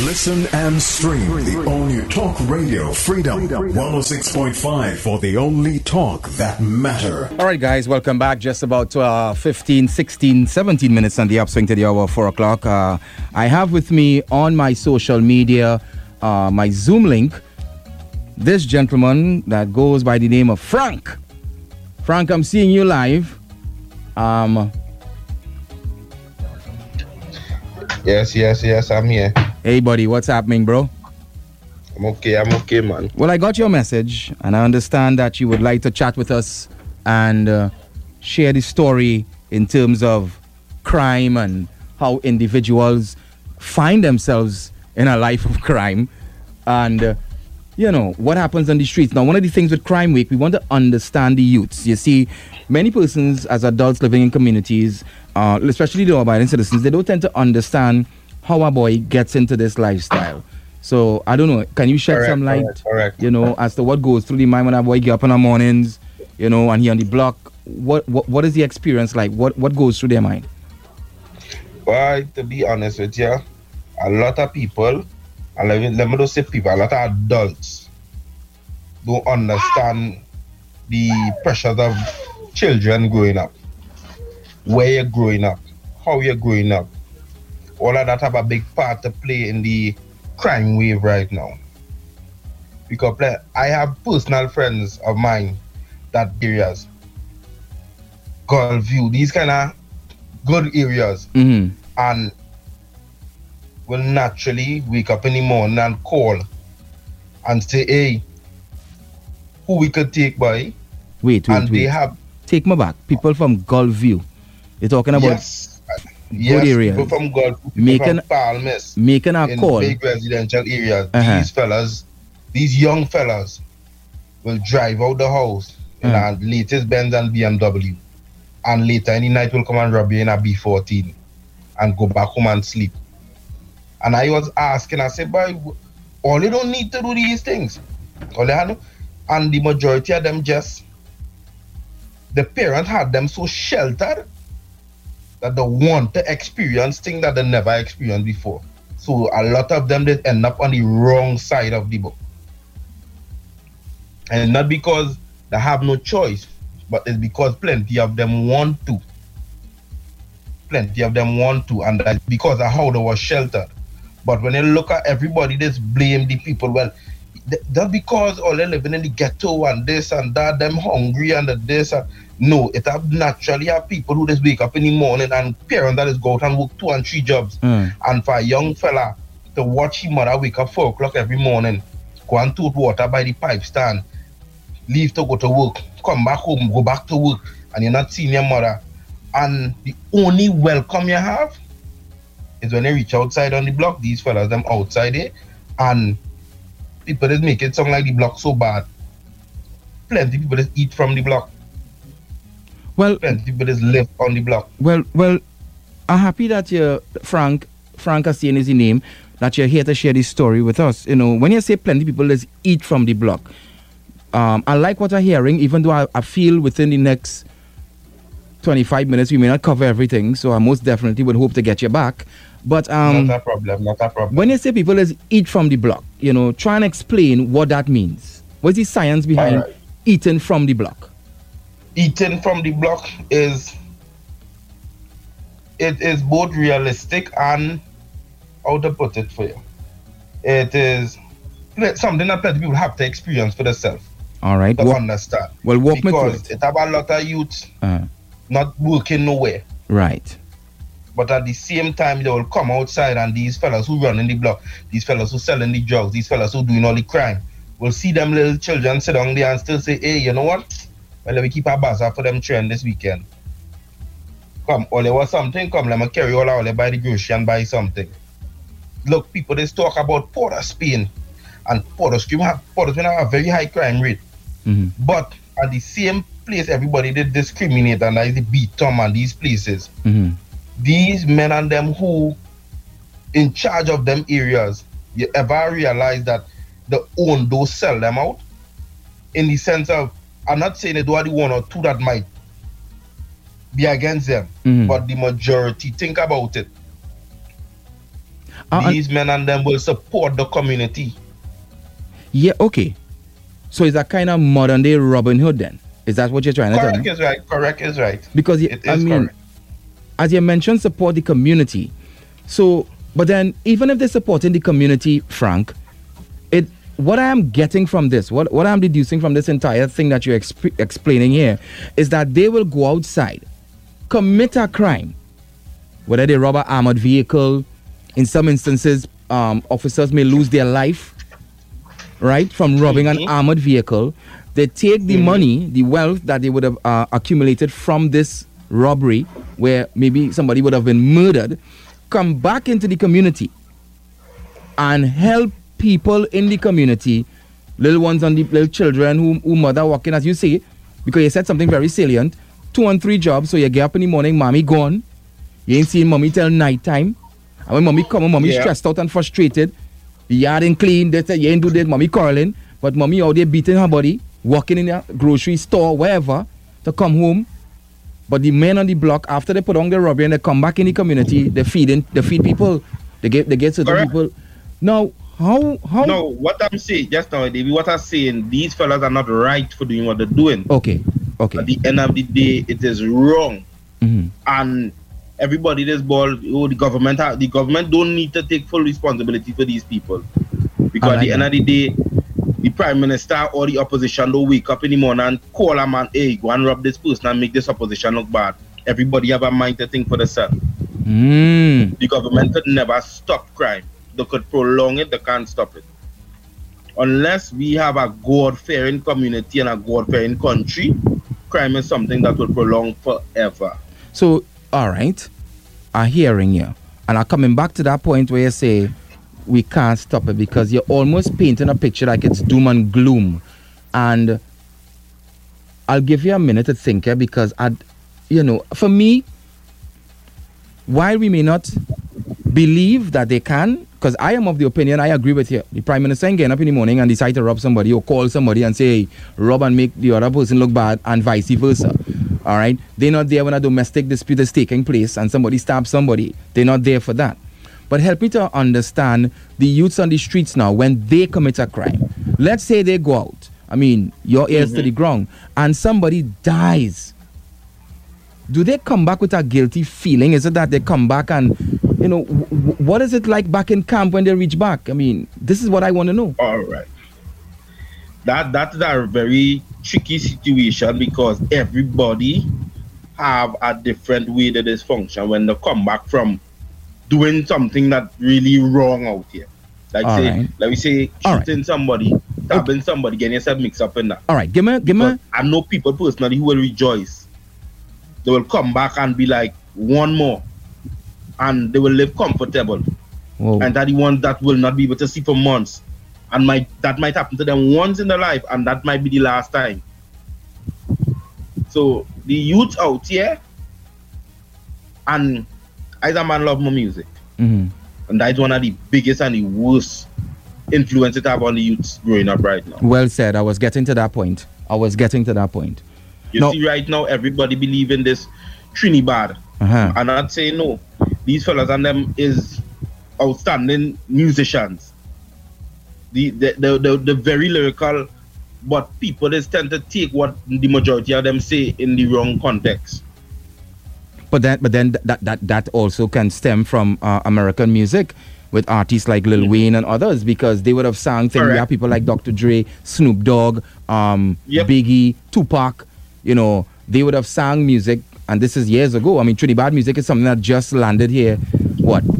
Listen and stream the only talk radio, Freedom 106.5, for the only talk that matter. All right, guys, welcome back. Just about 15, 16, 17 minutes on the upswing to the hour, 4 o'clock. I have with me on my social media, my Zoom link, this gentleman that goes by the name of Frank. Frank, I'm seeing you live. Yes, I'm here. Hey, buddy, what's happening, bro? I'm okay, man. Well, I got your message, and I understand that you would like to chat with us and share the story in terms of crime and how individuals find themselves in a life of crime and, you know, what happens on the streets. Now, one of the things with Crime Week, we want to understand the youths. You see, many persons as adults living in communities, especially the law-abiding citizens, they don't tend to understand how a boy gets into this lifestyle. So, I don't know, can you shed some light, you know, as to what goes through the mind when a boy gets up in the mornings, you know, and he on the block? What is the experience like? What goes through their mind? Well, to be honest with you, a lot of people, and let me just say people, a lot of adults don't understand the pressures of children growing up, where you're growing up, how you're growing up. All of that have a big part to play in the crime wave right now. Because I have personal friends of mine that areas, Gulfview, these kind of good areas, and will naturally wake up in the morning and call and say, hey, who we could take by? Wait. They have... Take me back. People from Gulfview. You're talking about... Yes, people from Gulf, people from Palmas, making a call. Big residential areas. These young fellas will drive out the house in our latest Benz and BMW, and later in the night will come and rob you in a B14 and go back home and sleep. And I was asking, I said, boy, all they don't need to do these things. All they had, and the majority of them just, the parents had them so sheltered that they want to experience things that they never experienced before. So a lot of them, they end up on the wrong side of the book. And not because they have no choice, but it's because plenty of them want to. And that's because of how they were sheltered. But when you look at everybody, they blame the people. Well, that's because all they're living in the ghetto and this and that, them hungry and this. And no, it have naturally have people who just wake up in the morning and parents that is go out and work 2 and 3 jobs. And for a young fella to watch his mother wake up 4 o'clock every morning, go and toot water by the pipe stand, leave to go to work, come back home, go back to work, and you're not seeing your mother. And the only welcome you have is when you reach outside on the block, these fellas, them outside there, and people just make it sound like the block so bad. Plenty of people just eat from the block. Well, plenty people just live on the block. Well, I'm happy that you're Frank Asian is the name, that you're here to share this story with us. You know, when you say plenty people just eat from the block, I like what I'm hearing, even though I feel within the next 25 minutes we may not cover everything, so I most definitely would hope to get you back. But not a problem. When you say people just eat from the block, you know, try and explain what that means. What's the science behind eating from the block? Eating from the block is both realistic and, how to put it for you, it is something that plenty people have to experience for themselves. All right. To understand. Well, walk me through it. Because it have a lot of youth not working nowhere. Right. But at the same time, they will come outside and these fellas who run in the block, these fellas who selling the drugs, these fellas who doing all the crime, will see them little children sit down there and still say, hey, you know what? Well, let me keep our bazaar for them train this weekend. Come, Ole, was something? Come, let me carry all out, buy the grocery and buy something. Look, people, they talk about Port of Spain. And Port of Spain have a very high crime rate. But at the same place, everybody did discriminate, and that is the beat Tom and these places. These men and them who in charge of them areas, you ever realize that they own those, sell them out? In the sense of, I'm not saying it was the one or two that might be against them, but the majority, think about it. These men and them will support the community. Yeah, okay. So it's a kind of modern day Robin Hood then? Is that what you're trying to tell me? Correct is right. Correct is right. Because I mean, as you mentioned, support the community. So, but then even if they're supporting the community, Frank, what I am getting from this, what I am deducing from this entire thing that you're explaining here, is that they will go outside, commit a crime, whether they rob an armored vehicle. In some instances, officers may lose their life, right, from robbing an armored vehicle. They take the money, the wealth that they would have accumulated from this robbery, where maybe somebody would have been murdered, come back into the community and help people in the community, little ones and the little children who mother working, as you say, because you said something very salient, 2 and 3 jobs. So you get up in the morning, mommy gone, you ain't seen mommy till night time. And when mommy come, mommy stressed out and frustrated, the yard ain't clean, they say you ain't do that, mommy quarreling, but mommy out there beating her body, working in the grocery store, wherever, to come home. But the men on the block, after they put on the robbery and they come back in the community, they feed people, they get certain people. Now, how? No, what I'm saying just now, Davy, what I'm saying, these fellas are not right for doing what they're doing. Okay. At the end of the day, it is wrong, and everybody that's bald, the government don't need to take full responsibility for these people, because at the end of the day, the prime minister or the opposition don't wake up in the morning and call a man, hey, go and rob this person and make this opposition look bad. Everybody have a mind to think for themselves. The government could never stop crime. They could prolong it, they can't stop it. Unless we have a God-fearing community and a God-fearing country, crime is something that will prolong forever. So, all right, I'm hearing you. And I'm coming back to that point where you say, we can't stop it, because you're almost painting a picture like it's doom and gloom. And I'll give you a minute to think here, because for me, while we may not believe that they can, because I am of the opinion, I agree with you, the prime minister ain't getting up in the morning and decide to rob somebody or call somebody and say, hey, rob and make the other person look bad, and vice versa. All right, they're not there when a domestic dispute is taking place and somebody stabs somebody. They're not there for that. But help me to understand the youths on the streets now when they commit a crime. Let's say they go out. I mean, your ears to the ground. And somebody dies. Do they come back with a guilty feeling? Is it that they come back and, what is it like back in camp when they reach back? I mean, this is what I want to know. All right. That's a very tricky situation, because everybody have a different way that is function when they come back from doing something that really wrong out here, like we say shooting somebody, stabbing somebody, getting yourself mixed up in that. All right, give me. I know people personally who will rejoice. They will come back and be like, one more, and they will live comfortable. Whoa. And that the ones that will not be able to see for months, and that might happen to them once in their life, and that might be the last time. So the youth out here, and I man love my music, and that's one of the biggest and the worst influence it have on the youths growing up right now. Well said. I was getting to that point. You see, right now everybody believe in this Trinidad. And I'd say no. These fellas and them is outstanding musicians. The very lyrical, but people just tend to take what the majority of them say in the wrong context. But then that also can stem from American music with artists like Lil Wayne and others, because they would have sang things. We have people like Dr. Dre, Snoop Dogg, Biggie, Tupac. They would have sang music, and this is years ago. I mean, Trinidad music is something that just landed here,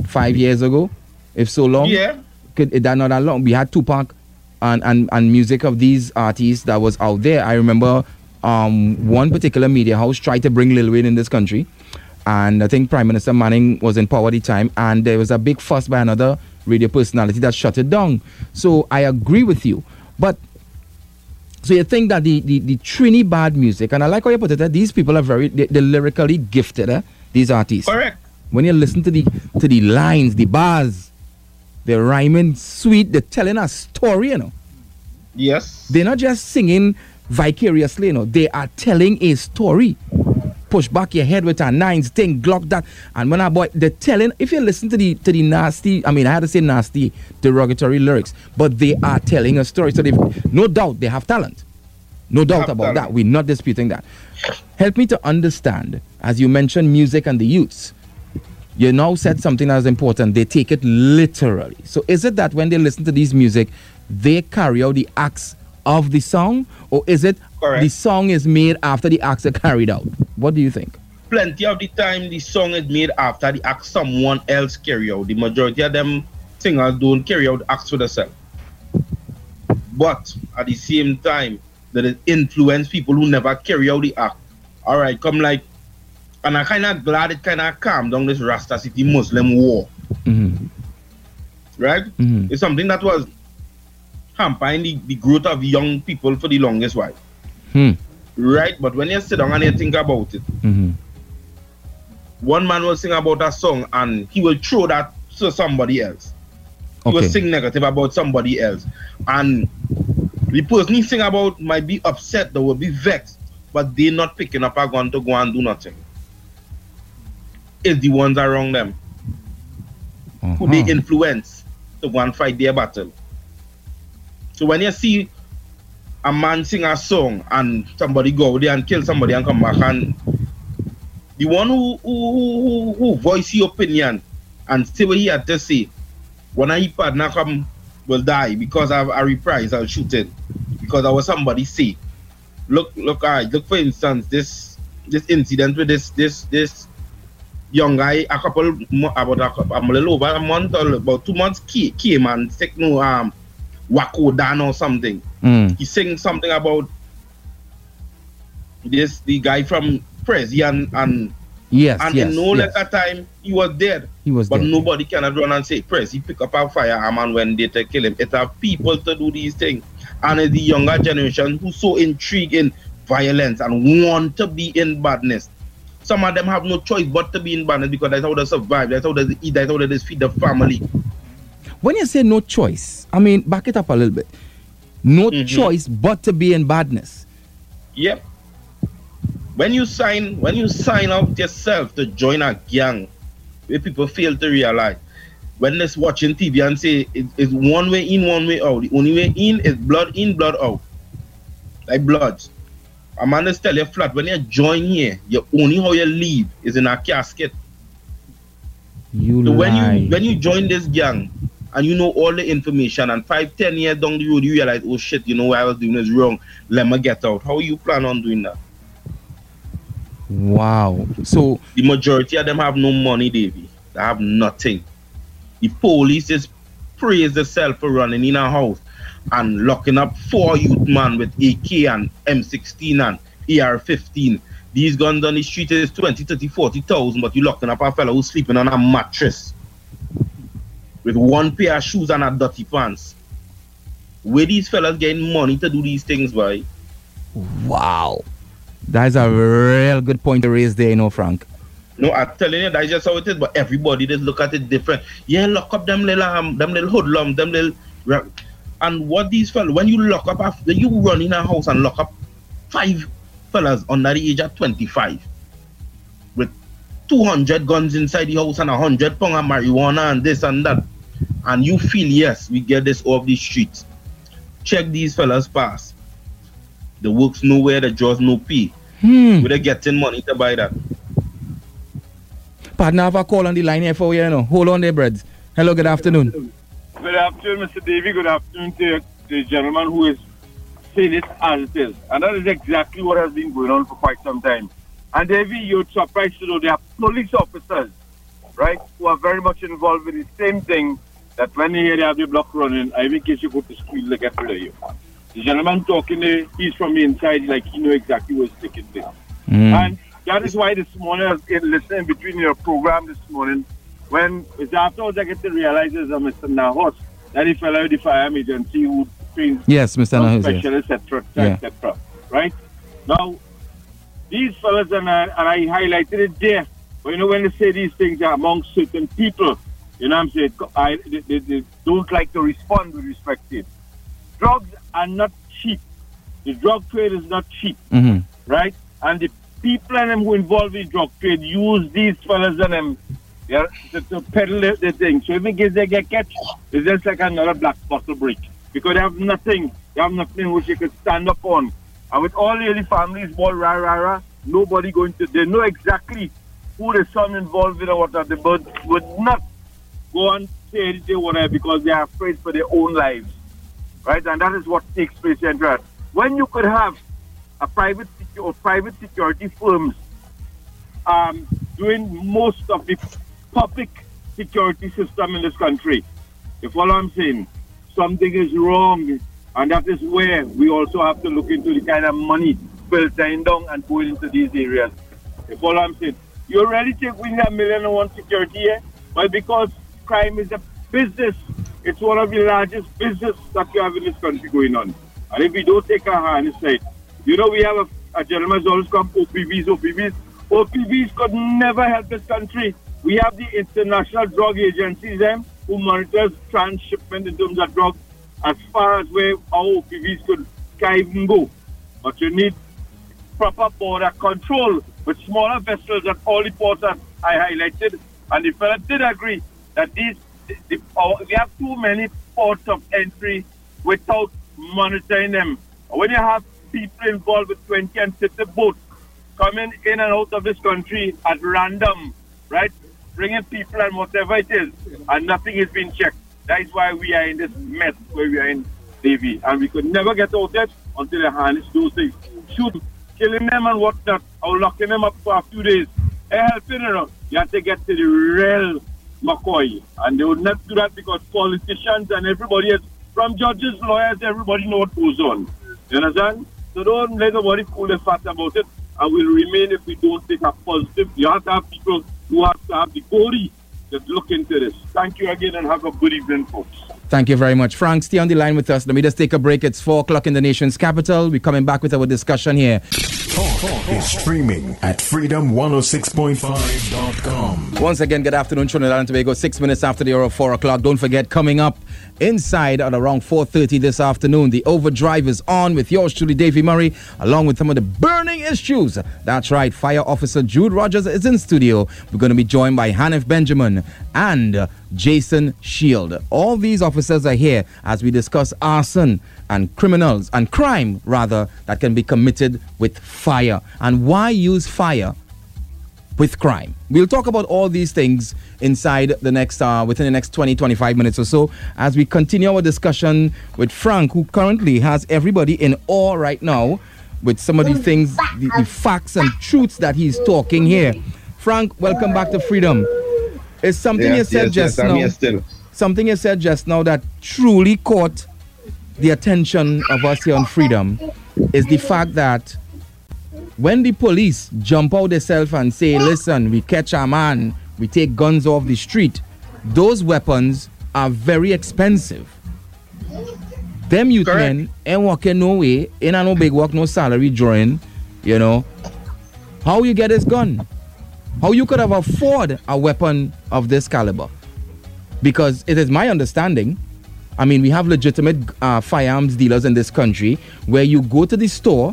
5 years ago, if so long? Yeah. That not that long. We had Tupac and music of these artists that was out there. I remember one particular media house tried to bring Lil Wayne in this country. And I think Prime Minister Manning was in power at the time, and there was a big fuss by another radio personality that shut it down. So I agree with you. But so you think that the Trini bad music, and I like how you put it, that these people are they're lyrically gifted, these artists. Correct. When you listen to the lines, the bars, they're rhyming sweet, they're telling a story, Yes. They're not just singing vicariously, They are telling a story. push back your head with a nines thing, Glock that. And when I boy, they're telling, if you listen to the nasty, I mean, I had to say nasty, derogatory lyrics, but they are telling a story. So they, no doubt, they have talent. No doubt about that. We're not disputing that. Help me to understand, as you mentioned music and the youths, you now said something that's important. They take it literally. So is it that when they listen to this music, they carry out the acts of the song? Or is it the song is made after the acts are carried out? What do you think? Plenty of the time, the song is made after the act someone else carry out. The majority of them singers don't carry out acts for themselves. But at the same time, that it influence people who never carry out the act. All right, come like, and I kind of glad it kind of calmed down this Rasta City Muslim war. Mm-hmm. Right? Mm-hmm. It's something that was hampering the growth of young people for the longest while. Mm. Right? But when you sit down and you think about it, mm-hmm. one man will sing about a song and he will throw that to somebody else. He will sing negative about somebody else. And the person he sing about might be upset, they will be vexed, but they not picking up a gun to go and do nothing. It's the ones around them who they influence to go and fight their battle. So when you see a man sing a song and somebody go there and kill somebody and come back, and the one who voice his opinion and say what he had to say, when he partner come will die because I have a reprise, I'll shoot it because I was somebody say. Look, for instance, this incident with this young guy about 2 months came and said no Wako Dan or something. Mm. He sang something about this the guy from Press and in no later time he was dead. But nobody cannot run and say Press, he pick up a firearm and when they kill him. It have people to do these things. And it's the younger generation who so intrigued in violence and want to be in badness. Some of them have no choice but to be in badness because that's how they survive, that's how they eat, that's how they feed the family. When you say no choice, I mean, back it up a little bit. No choice but to be in badness. Yep. When you sign out yourself to join a gang, where people fail to realize, when they're watching TV and say it's one way in, one way out. The only way in is blood in, blood out. Like blood. A man just tell you flat, when you join here, your only how you leave is in a casket. When you join this gang and you know all the information and 5-10 years down the road you realize, oh shit, you know what I was doing is wrong. Let me get out. How you plan on doing that? Wow. So the majority of them have no money, Davy. They have nothing. The police just praise themselves for running in a house and locking up 4 youth men with AK and M16 and AR-15. These guns on the street is 20, 30, 40,000, but you're locking up a fellow who's sleeping on a mattress with one pair of shoes and a dirty pants. Where these fellas getting money to do these things, boy? Wow. That is a real good point to raise there, you know, Frank. No, I'm telling you, that's just how it is. But everybody just look at it different. Yeah, lock up them little hoodlums, them little. And what these fellas, when you lock up, after you run in a house and lock up 5 fellas under the age of 25 with 200 guns inside the house and 100 pounds of marijuana and this and that, and you feel, yes, we get this off the streets. Check these fellas pass. The work's nowhere, the jaws no pee. We're getting money to buy that. Partner, have a call on the line here for you, you know. Hold on there, breads. Hello, good afternoon. Good afternoon, Mr. Davy. Good afternoon to the gentleman who is saying this as it is. And that is exactly what has been going on for quite some time. And Davy, you're surprised to know there are police officers, right, who are very much involved in the same thing that when they hear they have the block running, in case you go to school, they get rid of you. The gentleman talking there, he's from the inside, like he knows exactly what's taking place. And that is why this morning I was listening between your program this morning when it's afterwards I get to realize that Mr. Nahos, that he fellow with the firearm agency who trains Mr. Nahos, specialists, etc. Right? Now, these fellows, and I highlighted it there, but you know, when they say these things are among certain people, you know what I'm saying, they don't like to respond with respect to it. Drugs are not cheap. The drug trade is not cheap. Right? And the people and them who involved in drug trade use these fellas and them, yeah, to peddle the thing. So if in case they get catch, it's just like another black bottle break. Because they have nothing. They have nothing which they could stand up on. And with all the early families, all rah, nobody going to... They know exactly who the son involved in or whatever. They would not go and say anything whatever because they are afraid for their own lives. Right? And that is what takes place in Trinidad. When you could have a private security firms doing most of the public security system in this country. You follow what I'm saying? Something is wrong, and that is where we also have to look into the kind of money filtering down and going into these areas. You follow what I'm saying? You already take within $1,000,001 security here, but because crime is a business, it's one of the largest business that you have in this country going on. And if we don't take our hand aside, you know, we have a gentleman who's always come OPVs. OPVs could never help this country. We have the international drug agencies them who monitors transshipment in terms of drugs as far as where our OPVs could even go. But you need proper border control with smaller vessels at all the ports that I highlighted. And the fellow did agree that we have too many ports of entry without monitoring them. When you have people involved with 20 and 30 boats coming in and out of this country at random, right? Bringing people and whatever it is, and nothing is being checked. That is why we are in this mess where we are in Davy. And we could never get out of it until they harness those things. Shoot, killing them and whatnot, or locking them up for a few days. They're helping them. You have to get to the real McCoy. And they would not do that because politicians and everybody else, from judges, lawyers, everybody knows what goes on. You understand? So don't let nobody fool the fact about it, and will remain if we don't take a positive. You have to have people who have to have the glory that look into this. Thank you again and have a good evening, folks. Thank you very much. Frank, stay on the line with us. Let me just take a break. It's 4 o'clock in the nation's capital. We're coming back with our discussion here. Talk is streaming at freedom106.5.com. Once again, good afternoon, Trinidad and Tobago. 6 minutes after the hour of 4 o'clock. Don't forget, coming up inside at around 4:30 this afternoon, the Overdrive is on with yours truly, Davy Murray, along with some of the burning issues. That's right. Fire Officer Jude Rogers is in studio. We're going to be joined by Hanif Benjamin and Jason Shield. All these officers are here as we discuss arson and criminals and crime, rather, that can be committed with fire. And why use fire with crime? We'll talk about all these things inside the next within the next 20-25 minutes or so as we continue our discussion with Frank, who currently has everybody in awe right now with some of the things, the facts and truths that he's talking here. Frank, welcome back to Freedom. It's something something you said just now that truly caught the attention of us here on Freedom is the fact that when the police jump out themselves and say, listen, we catch a man, we take guns off the street, those weapons are very expensive. Them youth men ain't working no way, ain't no big work, no salary drawing, you know. How you get this gun? How you could have afford a weapon of this caliber? Because it is my understanding, I mean, we have legitimate firearms dealers in this country where you go to the store,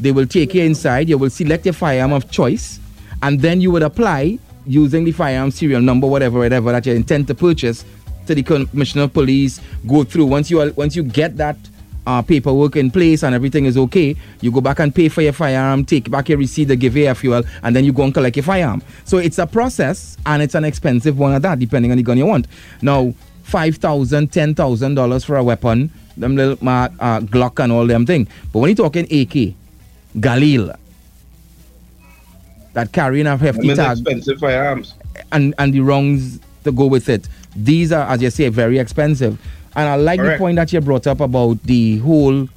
they will take you inside, you will select your firearm of choice, and then you would apply using the firearm serial number, whatever that you intend to purchase to the Commissioner of Police, go through. Once you get that paperwork in place and everything is okay, you go back and pay for your firearm, take back your receipt, they give you your fuel, and then you go and collect your firearm. So it's a process, and it's an expensive one at that, depending on the gun you want. Now, $5,000, $10,000 for a weapon, them little Glock and all them things. But when you're talking AK, Galil, that carrying a hefty tag, expensive firearms, and the wrongs to go with it. These are, as you say, very expensive. And I like the point that you brought up about the whole.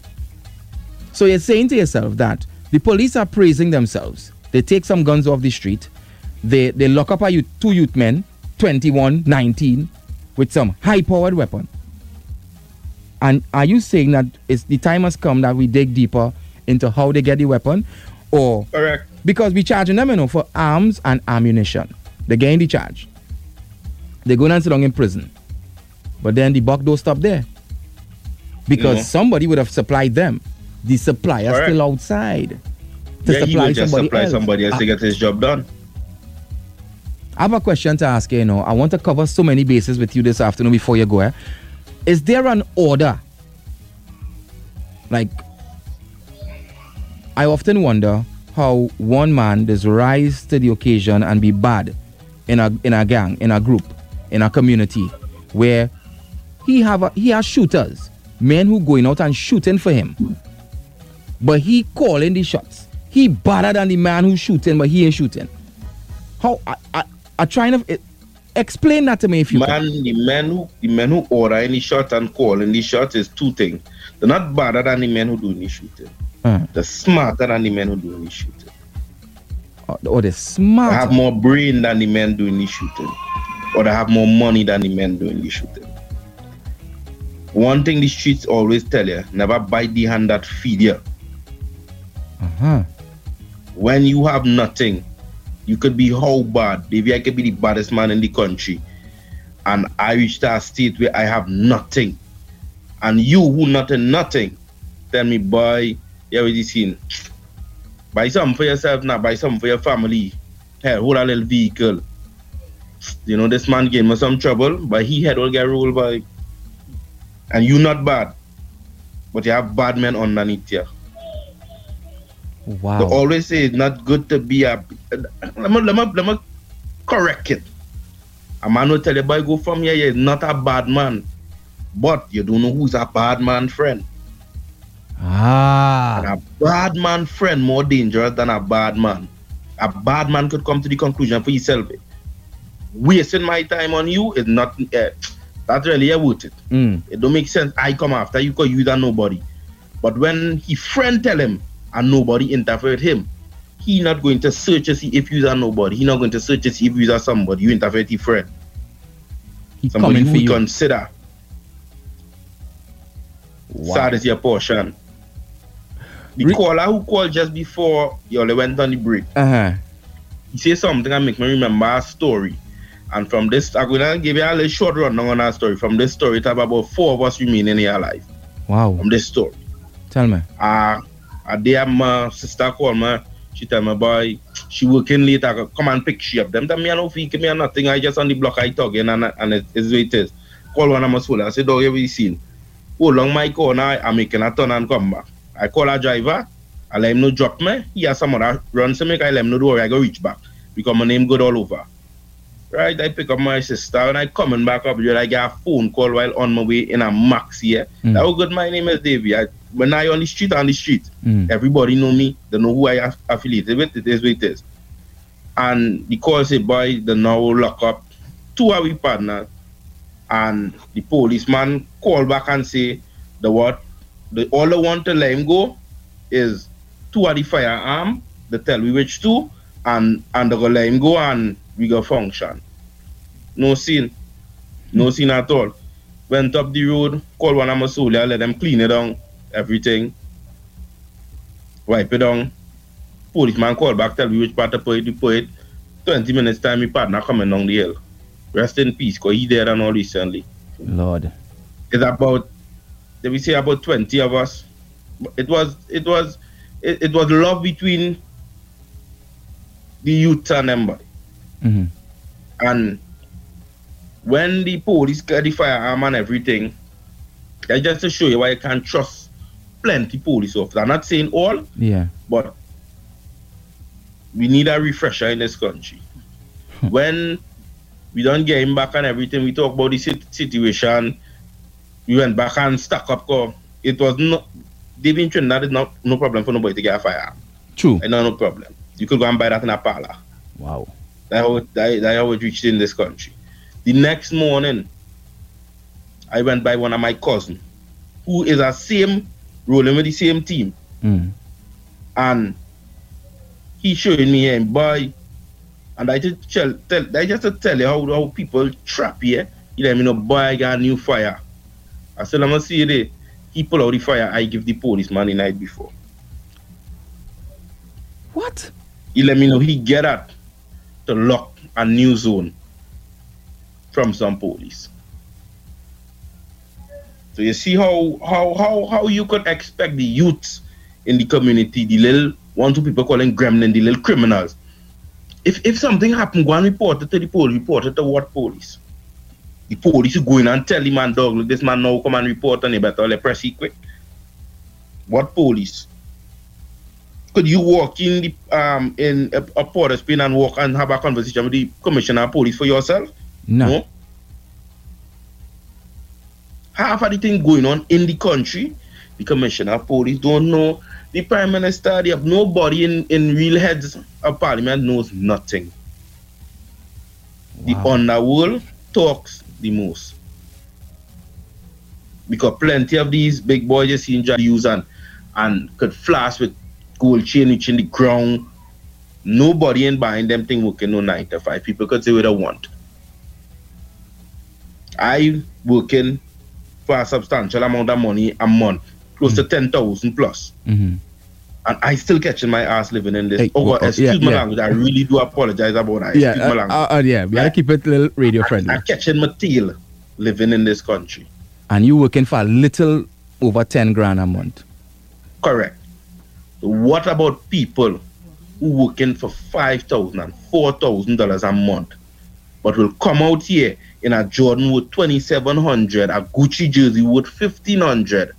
So you're saying to yourself that the police are praising themselves. They take some guns off the street. They lock up two youth men, 21, 19, with some high-powered weapon. And are you saying that it's the time has come that we dig deeper into how they get the weapon? Or because we charging them, you know, for arms and ammunition. They're getting the charge. They're going and sit down in prison. But then the buck don't stop there. Because somebody would have supplied them. The supplier still outside. to supply somebody else to get his job done. I have a question to ask you, you know. I want to cover so many bases with you this afternoon before you go. Is there an order? Like, I often wonder how one man does rise to the occasion and be bad in a gang, in a group, in a community where he has shooters, men who going out and shooting for him, but he calling the shots. He badder than the man who's shooting, but he ain't shooting. How I trying to explain that to me if you can. The men who order any shot and call any shot is two things. They're not badder than the men who do any shooting. They're smarter than the men who do any shooting. Or they're smarter. They have more brain than the men doing the shooting. Or they have more money than the men doing the shooting. One thing the streets always tell you, never bite the hand that feed you. Uh-huh. When you have nothing, you could be how bad? Maybe I could be the baddest man in the country. And I reached a state where I have nothing. And you who nothing, tell me, boy, here we seen. Buy something for yourself now, buy something for your family. Hell, hold a little vehicle. You know, this man gave me some trouble, but he had all get rolled by. And you not bad. But you have bad men underneath you. Wow. They always say it's not good to be a... Let me correct it. A man will tell you, boy, go from here, you're not a bad man. But you don't know who's a bad man friend. Ah. And a bad man friend more dangerous than a bad man. A bad man could come to the conclusion for himself. Wasting my time on you is not... That's really about it. It don't make sense. I come after you because you don't nobody. But when his friend tell him and nobody interfere with him, he not going to search to see if you are nobody. He not going to search to see if you are somebody. You interfere with your friend. He somebody who consider. Wow. Sad is your portion. The caller who called just before you all went on the break. He said something that make me remember a story. And from this, I'm going to give you a little short run on our story. From this story, it have about 4 of us remaining in our life. Wow. From this story. Tell me. A day, my sister called me. She tell me, boy, she working late. I come and pick she up. Them tell me, I don't feel me or nothing. I just on the block, I talking, and it's what it is. Call one of my soul. I said, dog, have you seen? Oh, long my corner, I'm making a turn and come back. I call a driver. I let him know drop me. He has some other runs to make. I let him know do worry. I go reach back. Because my name good all over. Right, I pick up my sister and I coming back up here. I get a phone call while on my way in a max here. That was good. My name is Davy. When I on the street, everybody know me. They know who I affiliated with. It is what it is. And the call said, boy, they now lock up 2 hour partner. And the policeman call back and say, all they want to let him go is 2 of the firearm. They tell we which 2 and they go let him go and we go function. No scene at all. Went up the road, called one of my soldiers, let them clean it down, everything, wipe it down. Policeman called back, tell me which part to put it, 20 minutes time, my partner coming down the hill. Rest in peace, because he dead and all recently. Lord. It's about, did we say about 20 of us? It was love between the youth and them. Mm-hmm. And when the police get the firearm and everything, that's just to show you why you can't trust plenty police officers. I'm not saying all, but we need a refresher in this country. When we don't get him back and everything, we talk about the situation. We went back and stuck up. It was not, they've been trained that it's not no problem for nobody to get a firearm. True. And no problem. You could go and buy that in a parlor. Wow. That I would reach in this country. The next morning, I went by one of my cousins, who is the same, rolling with the same team. And he showed me him, boy. And I just tell you how people trap here. He let me know, boy, I got a new fire. I said, I'm going to see you there. He pulled out the fire I give the policeman the night before. What? He let me know he get out to lock a new zone from some police. So you see how you could expect the youths in the community, the little one, two people calling gremlin the little criminals. If something happened, go and report it to the police. Report it to what police? The police go in and tell the man, dog, look, this man now come and report on it, better let press it quick. What police? Could you walk in the in a Port of Spain and walk and have a conversation with the commissioner of police for yourself? No. Half of the thing going on in the country, the commissioner of police don't know. The prime minister, they have nobody in real heads of parliament knows nothing. Wow. The underworld talks the most. Because plenty of these big boys you see use and could flash with gold chain reaching the ground. Nobody in buying them thing working no 9 to 5 people because they would have want. I working for a substantial amount of money a month, close to 10,000 plus. Mm-hmm. And I still catching my ass living in this. Hey, excuse my language. I really do apologize about that. Yeah, excuse my language. We gotta keep it a little radio friendly. I'm catching my tail living in this country. And you working for a little over 10 grand a month. Correct. What about people who working for $5,000 and $4,000 a month, but will come out here in a Jordan with $2,700, a Gucci jersey with $1,500,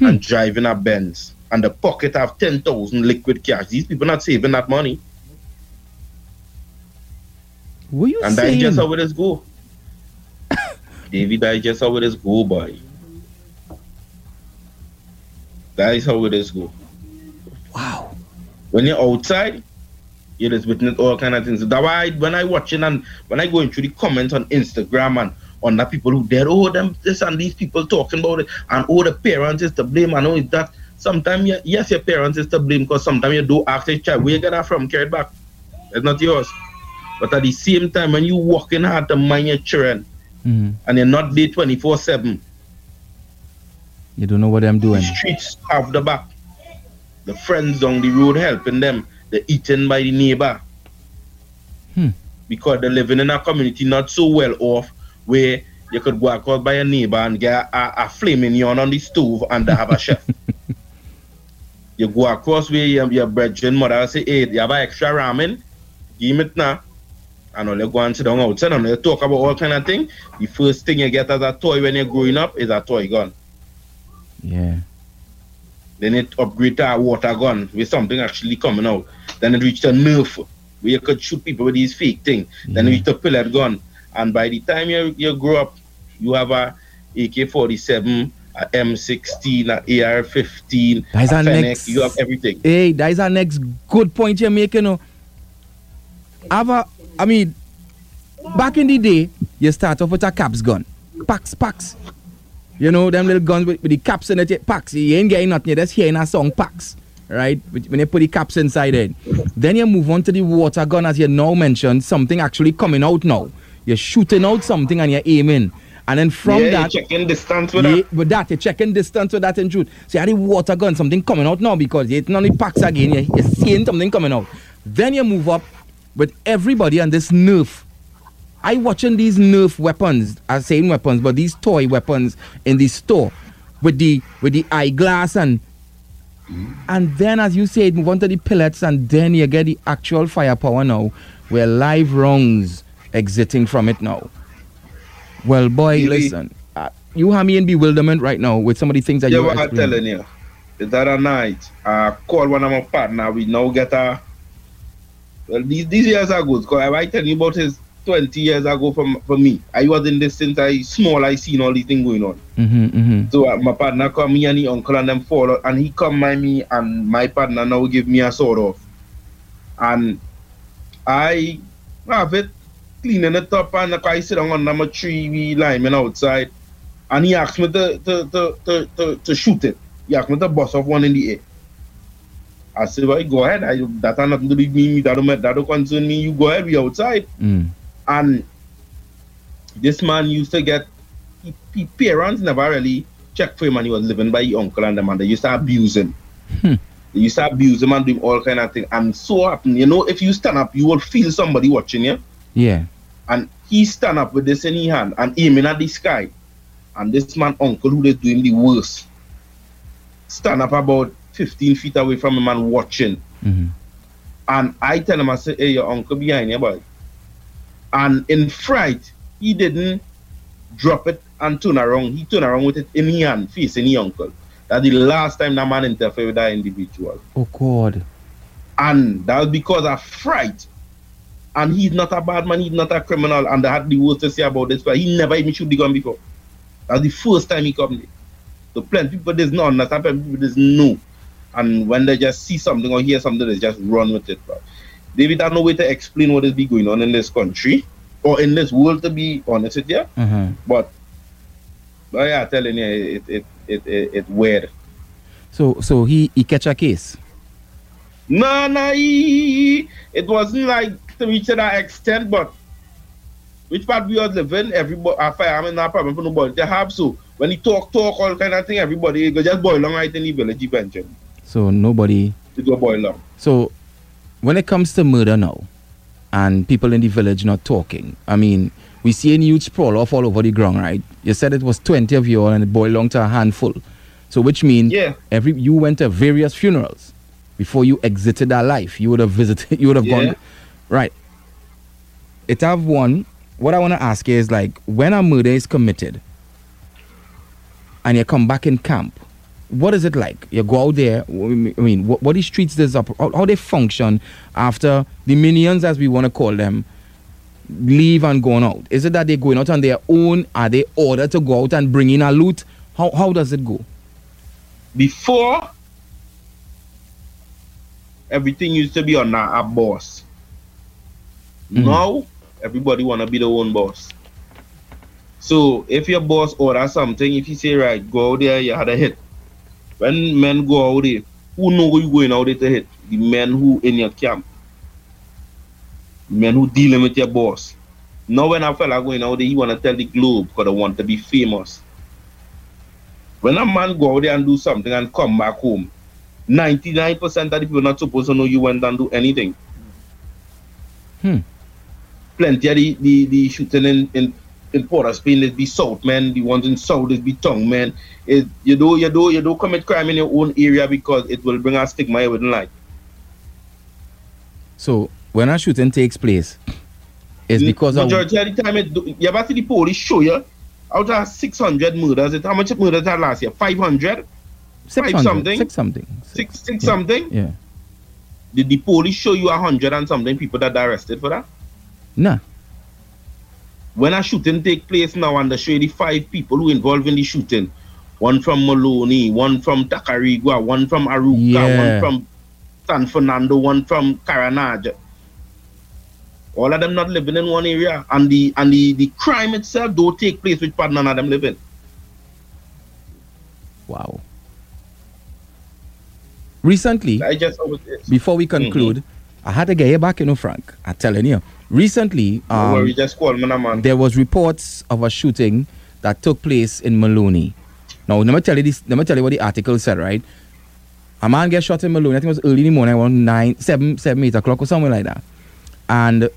and driving a Benz, and the pocket have $10,000 liquid cash? These people not saving that money. What you and saying? That's just how it is go. Davy, that's just how it is go, boy. That is how it is go. Wow. When you're outside, you're just witnessing all kind of things. That's why when I watching and when I go into the comments on Instagram and on the people who dead, oh, them this and these people talking about it, and oh, the parents is to blame, and oh, it's that. Sometimes, yes, your parents is to blame, because sometimes you do ask your child, where you get that from? Carry it back. It's not yours. But at the same time, when you working hard to mind your children, and they're not there 24/7. You don't know what I'm doing. The streets have the back. The friends on the road helping them. They're eaten by the neighbor. Because they're living in a community not so well off where you could go across by a neighbor and get a flaming yarn on the stove and they have a chef. You go across where your brethren mother say, hey, you have an extra ramen? Give it now. And all you go and sit down outside and they talk about all kind of things. The first thing you get as a toy when you're growing up is a toy gun. Yeah. Then it upgrade to a water gun with something actually coming out. Then it reached a Nerf where you could shoot people with these fake things. Yeah. Then it reached a pellet gun. And by the time you grow up, you have a AK-47, a M16, a AR-15, a Fennec, you have everything. Hey, that is our next good point you're making. Back in the day, you start off with a caps gun. Packs. You know, them little guns with the caps in it, packs. You ain't getting nothing, you're just hearing a song, packs. Right? When you put the caps inside it. Then you move on to the water gun, as you now mentioned, something actually coming out now. You're shooting out something and you're aiming. And then from that... you're checking distance with that. With that, you're checking distance with that and shoot. So you had the water gun, something coming out now, because it's not the packs again, you're seeing something coming out. Then you move up with everybody and this Nerf. I watching these Nerf weapons, I'm saying weapons, but these toy weapons in the store with the eyeglass and then, as you said, move on to the pellets, and then you get the actual firepower now, where live rounds exiting from it now. Well, boy, listen, you have me in bewilderment right now with some of the things that you are telling you. The other night, I called one of my partners. We now get a... Well, these years are good, because I tell you about his 20 years ago for me. I was in this since I small, I seen all these things going on. So my partner come, me and the uncle and them follow, and he come by me, and my partner now give me a sort of. And I have it cleaning it up, and I sit down on number tree, we lining outside, and he asked me to shoot it. He asked me to bust off one in the air. I said, well, go ahead. That has nothing to do with me. That don't concern me. You go ahead, we outside. And this man used to get, his parents never really checked for him, and he was living by his uncle and the man. They used to abuse him. They used to abuse him and do all kind of things. And so happened, you know, if you stand up, you will feel somebody watching you. Yeah. And he stand up with this in his hand and aiming at the sky. And this man, uncle, who is doing the worst, stand up about 15 feet away from him and watching. Mm-hmm. And I tell him, I said, hey, your uncle behind you, boy. And in fright, he didn't drop it and turn around. He turned around with it in his hand, facing his uncle. That's the last time that man interfered with that individual. Oh, God. And that was because of fright. And he's not a bad man, he's not a criminal. And I had the worst to say about this, but he never even shoot the gun before. That's the first time he come there. So plenty people does not understand, plenty people does know. And when they just see something or hear something, they just run with it. Bro. David has no way to explain what is be going on in this country or in this world, to be honest with you. Mm-hmm. But yeah, I'm telling you, it's weird. So he catch a case? No, it wasn't like to reach to that extent, but which part we are living, everybody, a firearm is not a problem for nobody to have. So when he talk, all kind of thing, everybody go just boil long right in the village eventually. So nobody... It go boil long. So when it comes to murder now, and people in the village not talking, I mean, we see a huge sprawl off all over the ground, right? You said it was 20 of you all and it boiled down to a handful. So which means you went to various funerals before you exited that life. You would have visited, you would have gone... Right. It have one. What I want to ask is, like, when a murder is committed and you come back in camp, what is it like? You go out there, I mean, what these streets does up, how they function after the minions, as we want to call them, leave and gone out. Is it that they're going out on their own? Are they ordered to go out and bring in a loot? How does it go? Before, everything used to be on a boss. Mm-hmm. Now, everybody want to be their own boss. So, if your boss orders something, if you say, right, go out there, you had a hit. When men go out there, who know who you going out there to hit? The men who in your camp. Men who dealing with your boss. Now, when a fella going out there, he want to tell the globe because they want to be famous. When a man go out there and do something and come back home, 99% of the people not supposed to know you went and do anything. Hmm. Plenty of the shooting in Port of Spain, it be South men, the ones in South, it be Tongue men. You don't commit crime in your own area because it will bring a stigma you wouldn't like. So when a shooting takes place, it's because majority of the time you ever see the police show you out of 600 murders, how much murders had last year? 500? 600, 5 something? 6 something. Six something? Yeah. Did the police show you 100 and something people that are arrested for that? No. When a shooting take place now and they show you the 5 people who involved in the shooting, one from Maloney, one from Takarigua, one from Aruka, one from San Fernando, one from Caranage. All of them not living in one area. And the crime itself don't take place with part none of them living. Wow. Recently, before we conclude, I had to get you back, you know, Frank. I'm telling you. Recently, there was reports of a shooting that took place in Maloney. Now, let me tell you what the article said, right? A man gets shot in Maloney. I think it was early in the morning, around 7, 8 o'clock or somewhere like that. And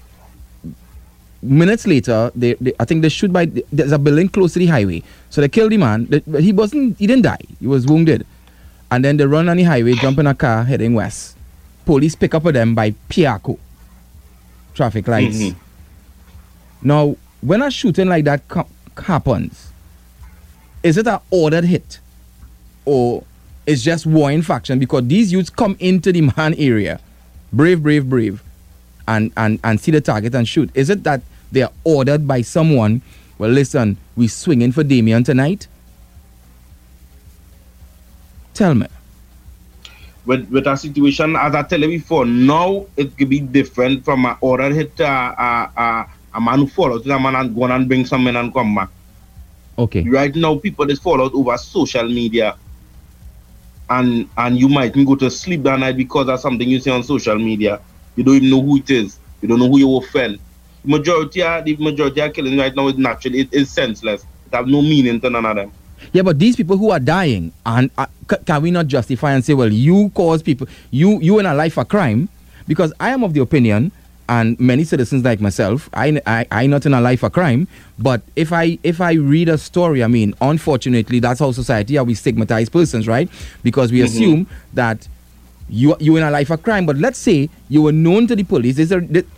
minutes later, I think they shoot by, there's a building close to the highway. So they killed the man. He didn't die. He was wounded. And then they run on the highway, jump in a car, heading west. Police pick up them by Piaco. Traffic lights. Mm-hmm. Now, when a shooting like that happens, is it an ordered hit? Or it's just war in faction? Because these youths come into the man area, brave, and see the target and shoot. Is it that they're ordered by someone, well, listen, we swinging for Damien tonight? Tell me. With a situation, as I tell you before, now it could be different from an order hit a man who follows a man and go and bring some men and come back. Okay. Right now, people just fall out over social media. And you might go to sleep that night because of something you see on social media. You don't even know who it is. You don't know who you offend. The majority of killing right now is natural. It is senseless. It has no meaning to none of them. Yeah, but these people who are dying, and can we not justify and say, well, you cause people, you in a life a crime? Because I am of the opinion, and many citizens like myself, I not in a life a crime, but if I read a story, I mean, unfortunately, that's how society, how we stigmatize persons, right? Because we assume that you in a life of crime, but let's say you were known to the police.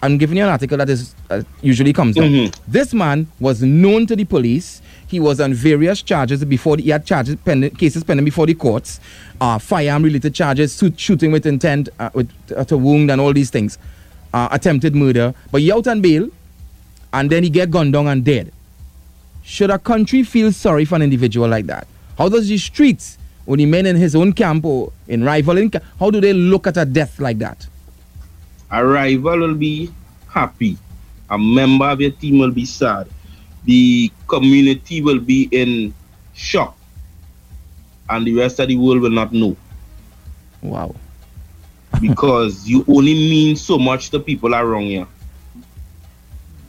I'm giving you an article that is usually comes down. Mm-hmm. This man was known to the police. He was on various charges before he had charges pending, cases pending before the courts, firearm-related charges, shooting with intent to wound, and all these things, attempted murder. But he out on bail, and then he get gunned down and dead. Should a country feel sorry for an individual like that? How does the streets, or the men in his own camp or in rivaling, how do they look at a death like that? A rival will be happy. A member of your team will be sad. The community will be in shock. And the rest of the world will not know. Wow. Because you only mean so much to people around you.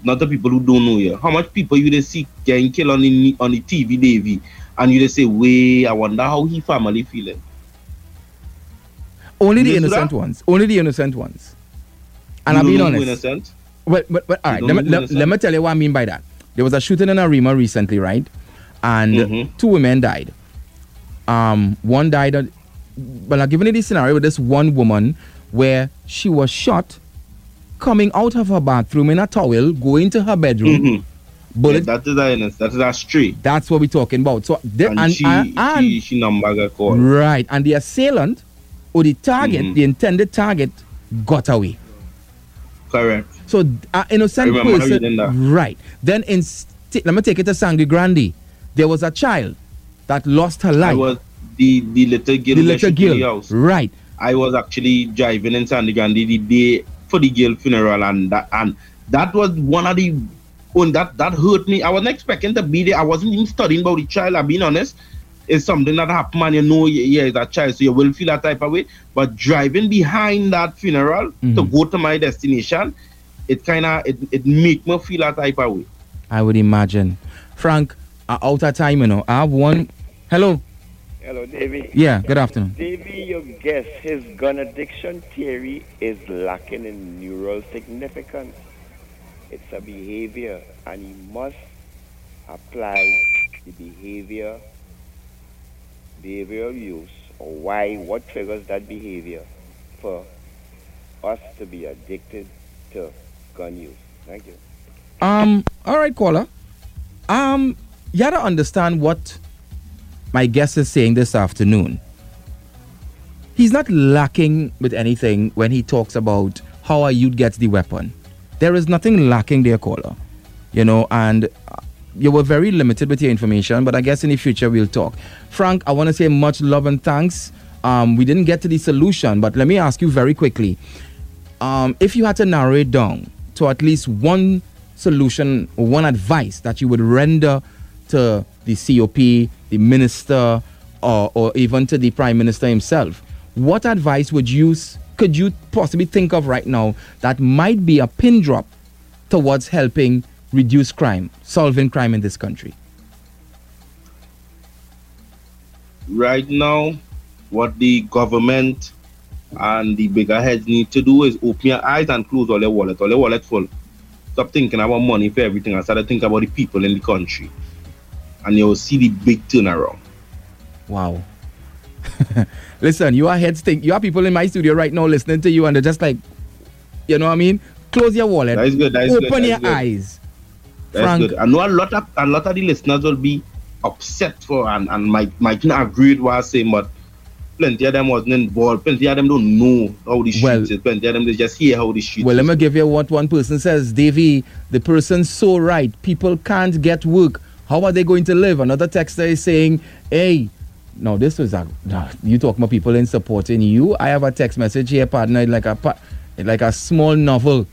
Not the people who don't know you. How much people you they see getting killed on the TV, Davy? And you just say, "Wait, I wonder how he family feeling." Only the innocent ones. Only the innocent ones. And I'm being honest. Innocent? But all right. Let me tell you what I mean by that. There was a shooting in Arima recently, right? And two women died. One died. But I'm giving you this scenario with this one woman where she was shot coming out of her bathroom in a towel, going to her bedroom. Mm-hmm. Bullet. Yeah, that is our innocence. That is our street. That's what we're talking about. So she numbered a call. Right. And the assailant or the target, the intended target, got away. Correct. So our innocent person. Right. Then let me take it to Sangre Grande. There was a child that lost her life. It was the little girl. The little girl. Right. I was actually driving in Sangre Grande the day for the girl funeral, and that was one of the. And that hurt me. I wasn't expecting to be there. I wasn't even studying about the child. I'm being honest. It's something that happened, and you know, yeah, it's a child, so you will feel that type of way. But driving behind that funeral to go to my destination, it make me feel that type of way. I would imagine. Frank, I'm out of time, you know. I have one. Hello. Hello, Davy. Yeah, good afternoon. Davy, your guess, his gun addiction theory is lacking in neural significance. It's a behavior, and you must apply the behavioral use, or why, what triggers that behavior for us to be addicted to gun use. Thank you. All right, caller. You gotta understand what my guest is saying this afternoon. He's not lacking with anything when he talks about how a youth gets the weapon. There is nothing lacking there, caller. You know, and you were very limited with your information, but I guess in the future we'll talk. Frank, I want to say much love and thanks. We didn't get to the solution, but let me ask you very quickly. If you had to narrow it down to at least one solution, or one advice that you would render to the COP, the minister, or even to the prime minister himself, what advice would you could you possibly think of right now that might be a pin drop towards helping reduce crime, solving crime in this country? Right now, what the government and the bigger heads need to do is open your eyes and close all their wallet. All their wallet full. Stop thinking about money for everything. I started thinking about the people in the country. And you'll see the big turnaround. Wow. Listen, you are heads think. You are people in my studio right now listening to you, and they're just like, you know what I mean? Close your wallet. That is good. That is open good, that your is good. Eyes. That's Frank, good. I know a lot of the listeners will be upset for and might not agree with what I say, but plenty of them wasn't involved. Plenty of them don't know how the streets is. Plenty of them they just hear how the streets is. Well, let me give you what one person says, Davy. The person's so right. People can't get work. How are they going to live? Another texter is saying, hey. No, this was you talk about people in supporting you. I have a text message here, partner, like a small novel.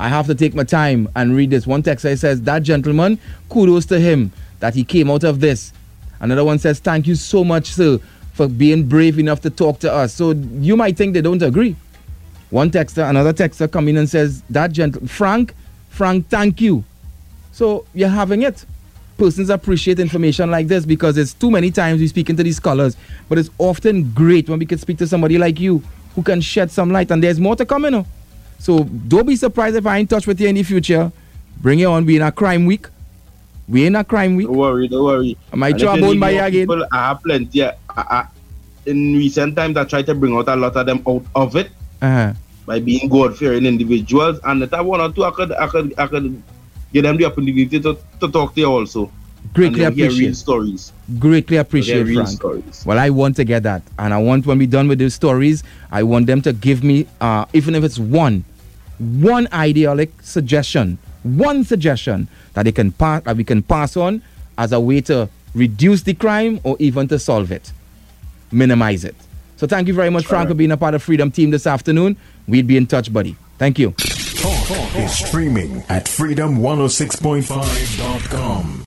I have to take my time and read this. One text says, that gentleman, kudos to him that he came out of this. Another one says, thank you so much, sir, for being brave enough to talk to us. So you might think they don't agree. Another texter come in and says, that gentleman, Frank, thank you. So you're having it. Persons appreciate information like this because it's too many times we speak into these scholars, but it's often great when we can speak to somebody like you who can shed some light, and there's more to come, you know. So don't be surprised if I'm in touch with you in the future. Bring it on. We're in a crime week. Don't worry. Am I troubled by you again? People, I have plenty. I in recent times I tried to bring out a lot of them out of it by being God-fearing individuals, and the time one or two I could give them the opportunity to talk to you also. Greatly appreciate. Real stories. Greatly appreciate, real Frank. Stories. Well, I want to get that, and I want when we're done with those stories, I want them to give me, even if it's one idyllic suggestion, one suggestion that they can pass, that we can pass on as a way to reduce the crime or even to solve it, minimize it. So thank you very much, Frank, for being a part of Freedom Team this afternoon. We'll be in touch, buddy. Thank you. Talk is streaming at freedom106.5.com.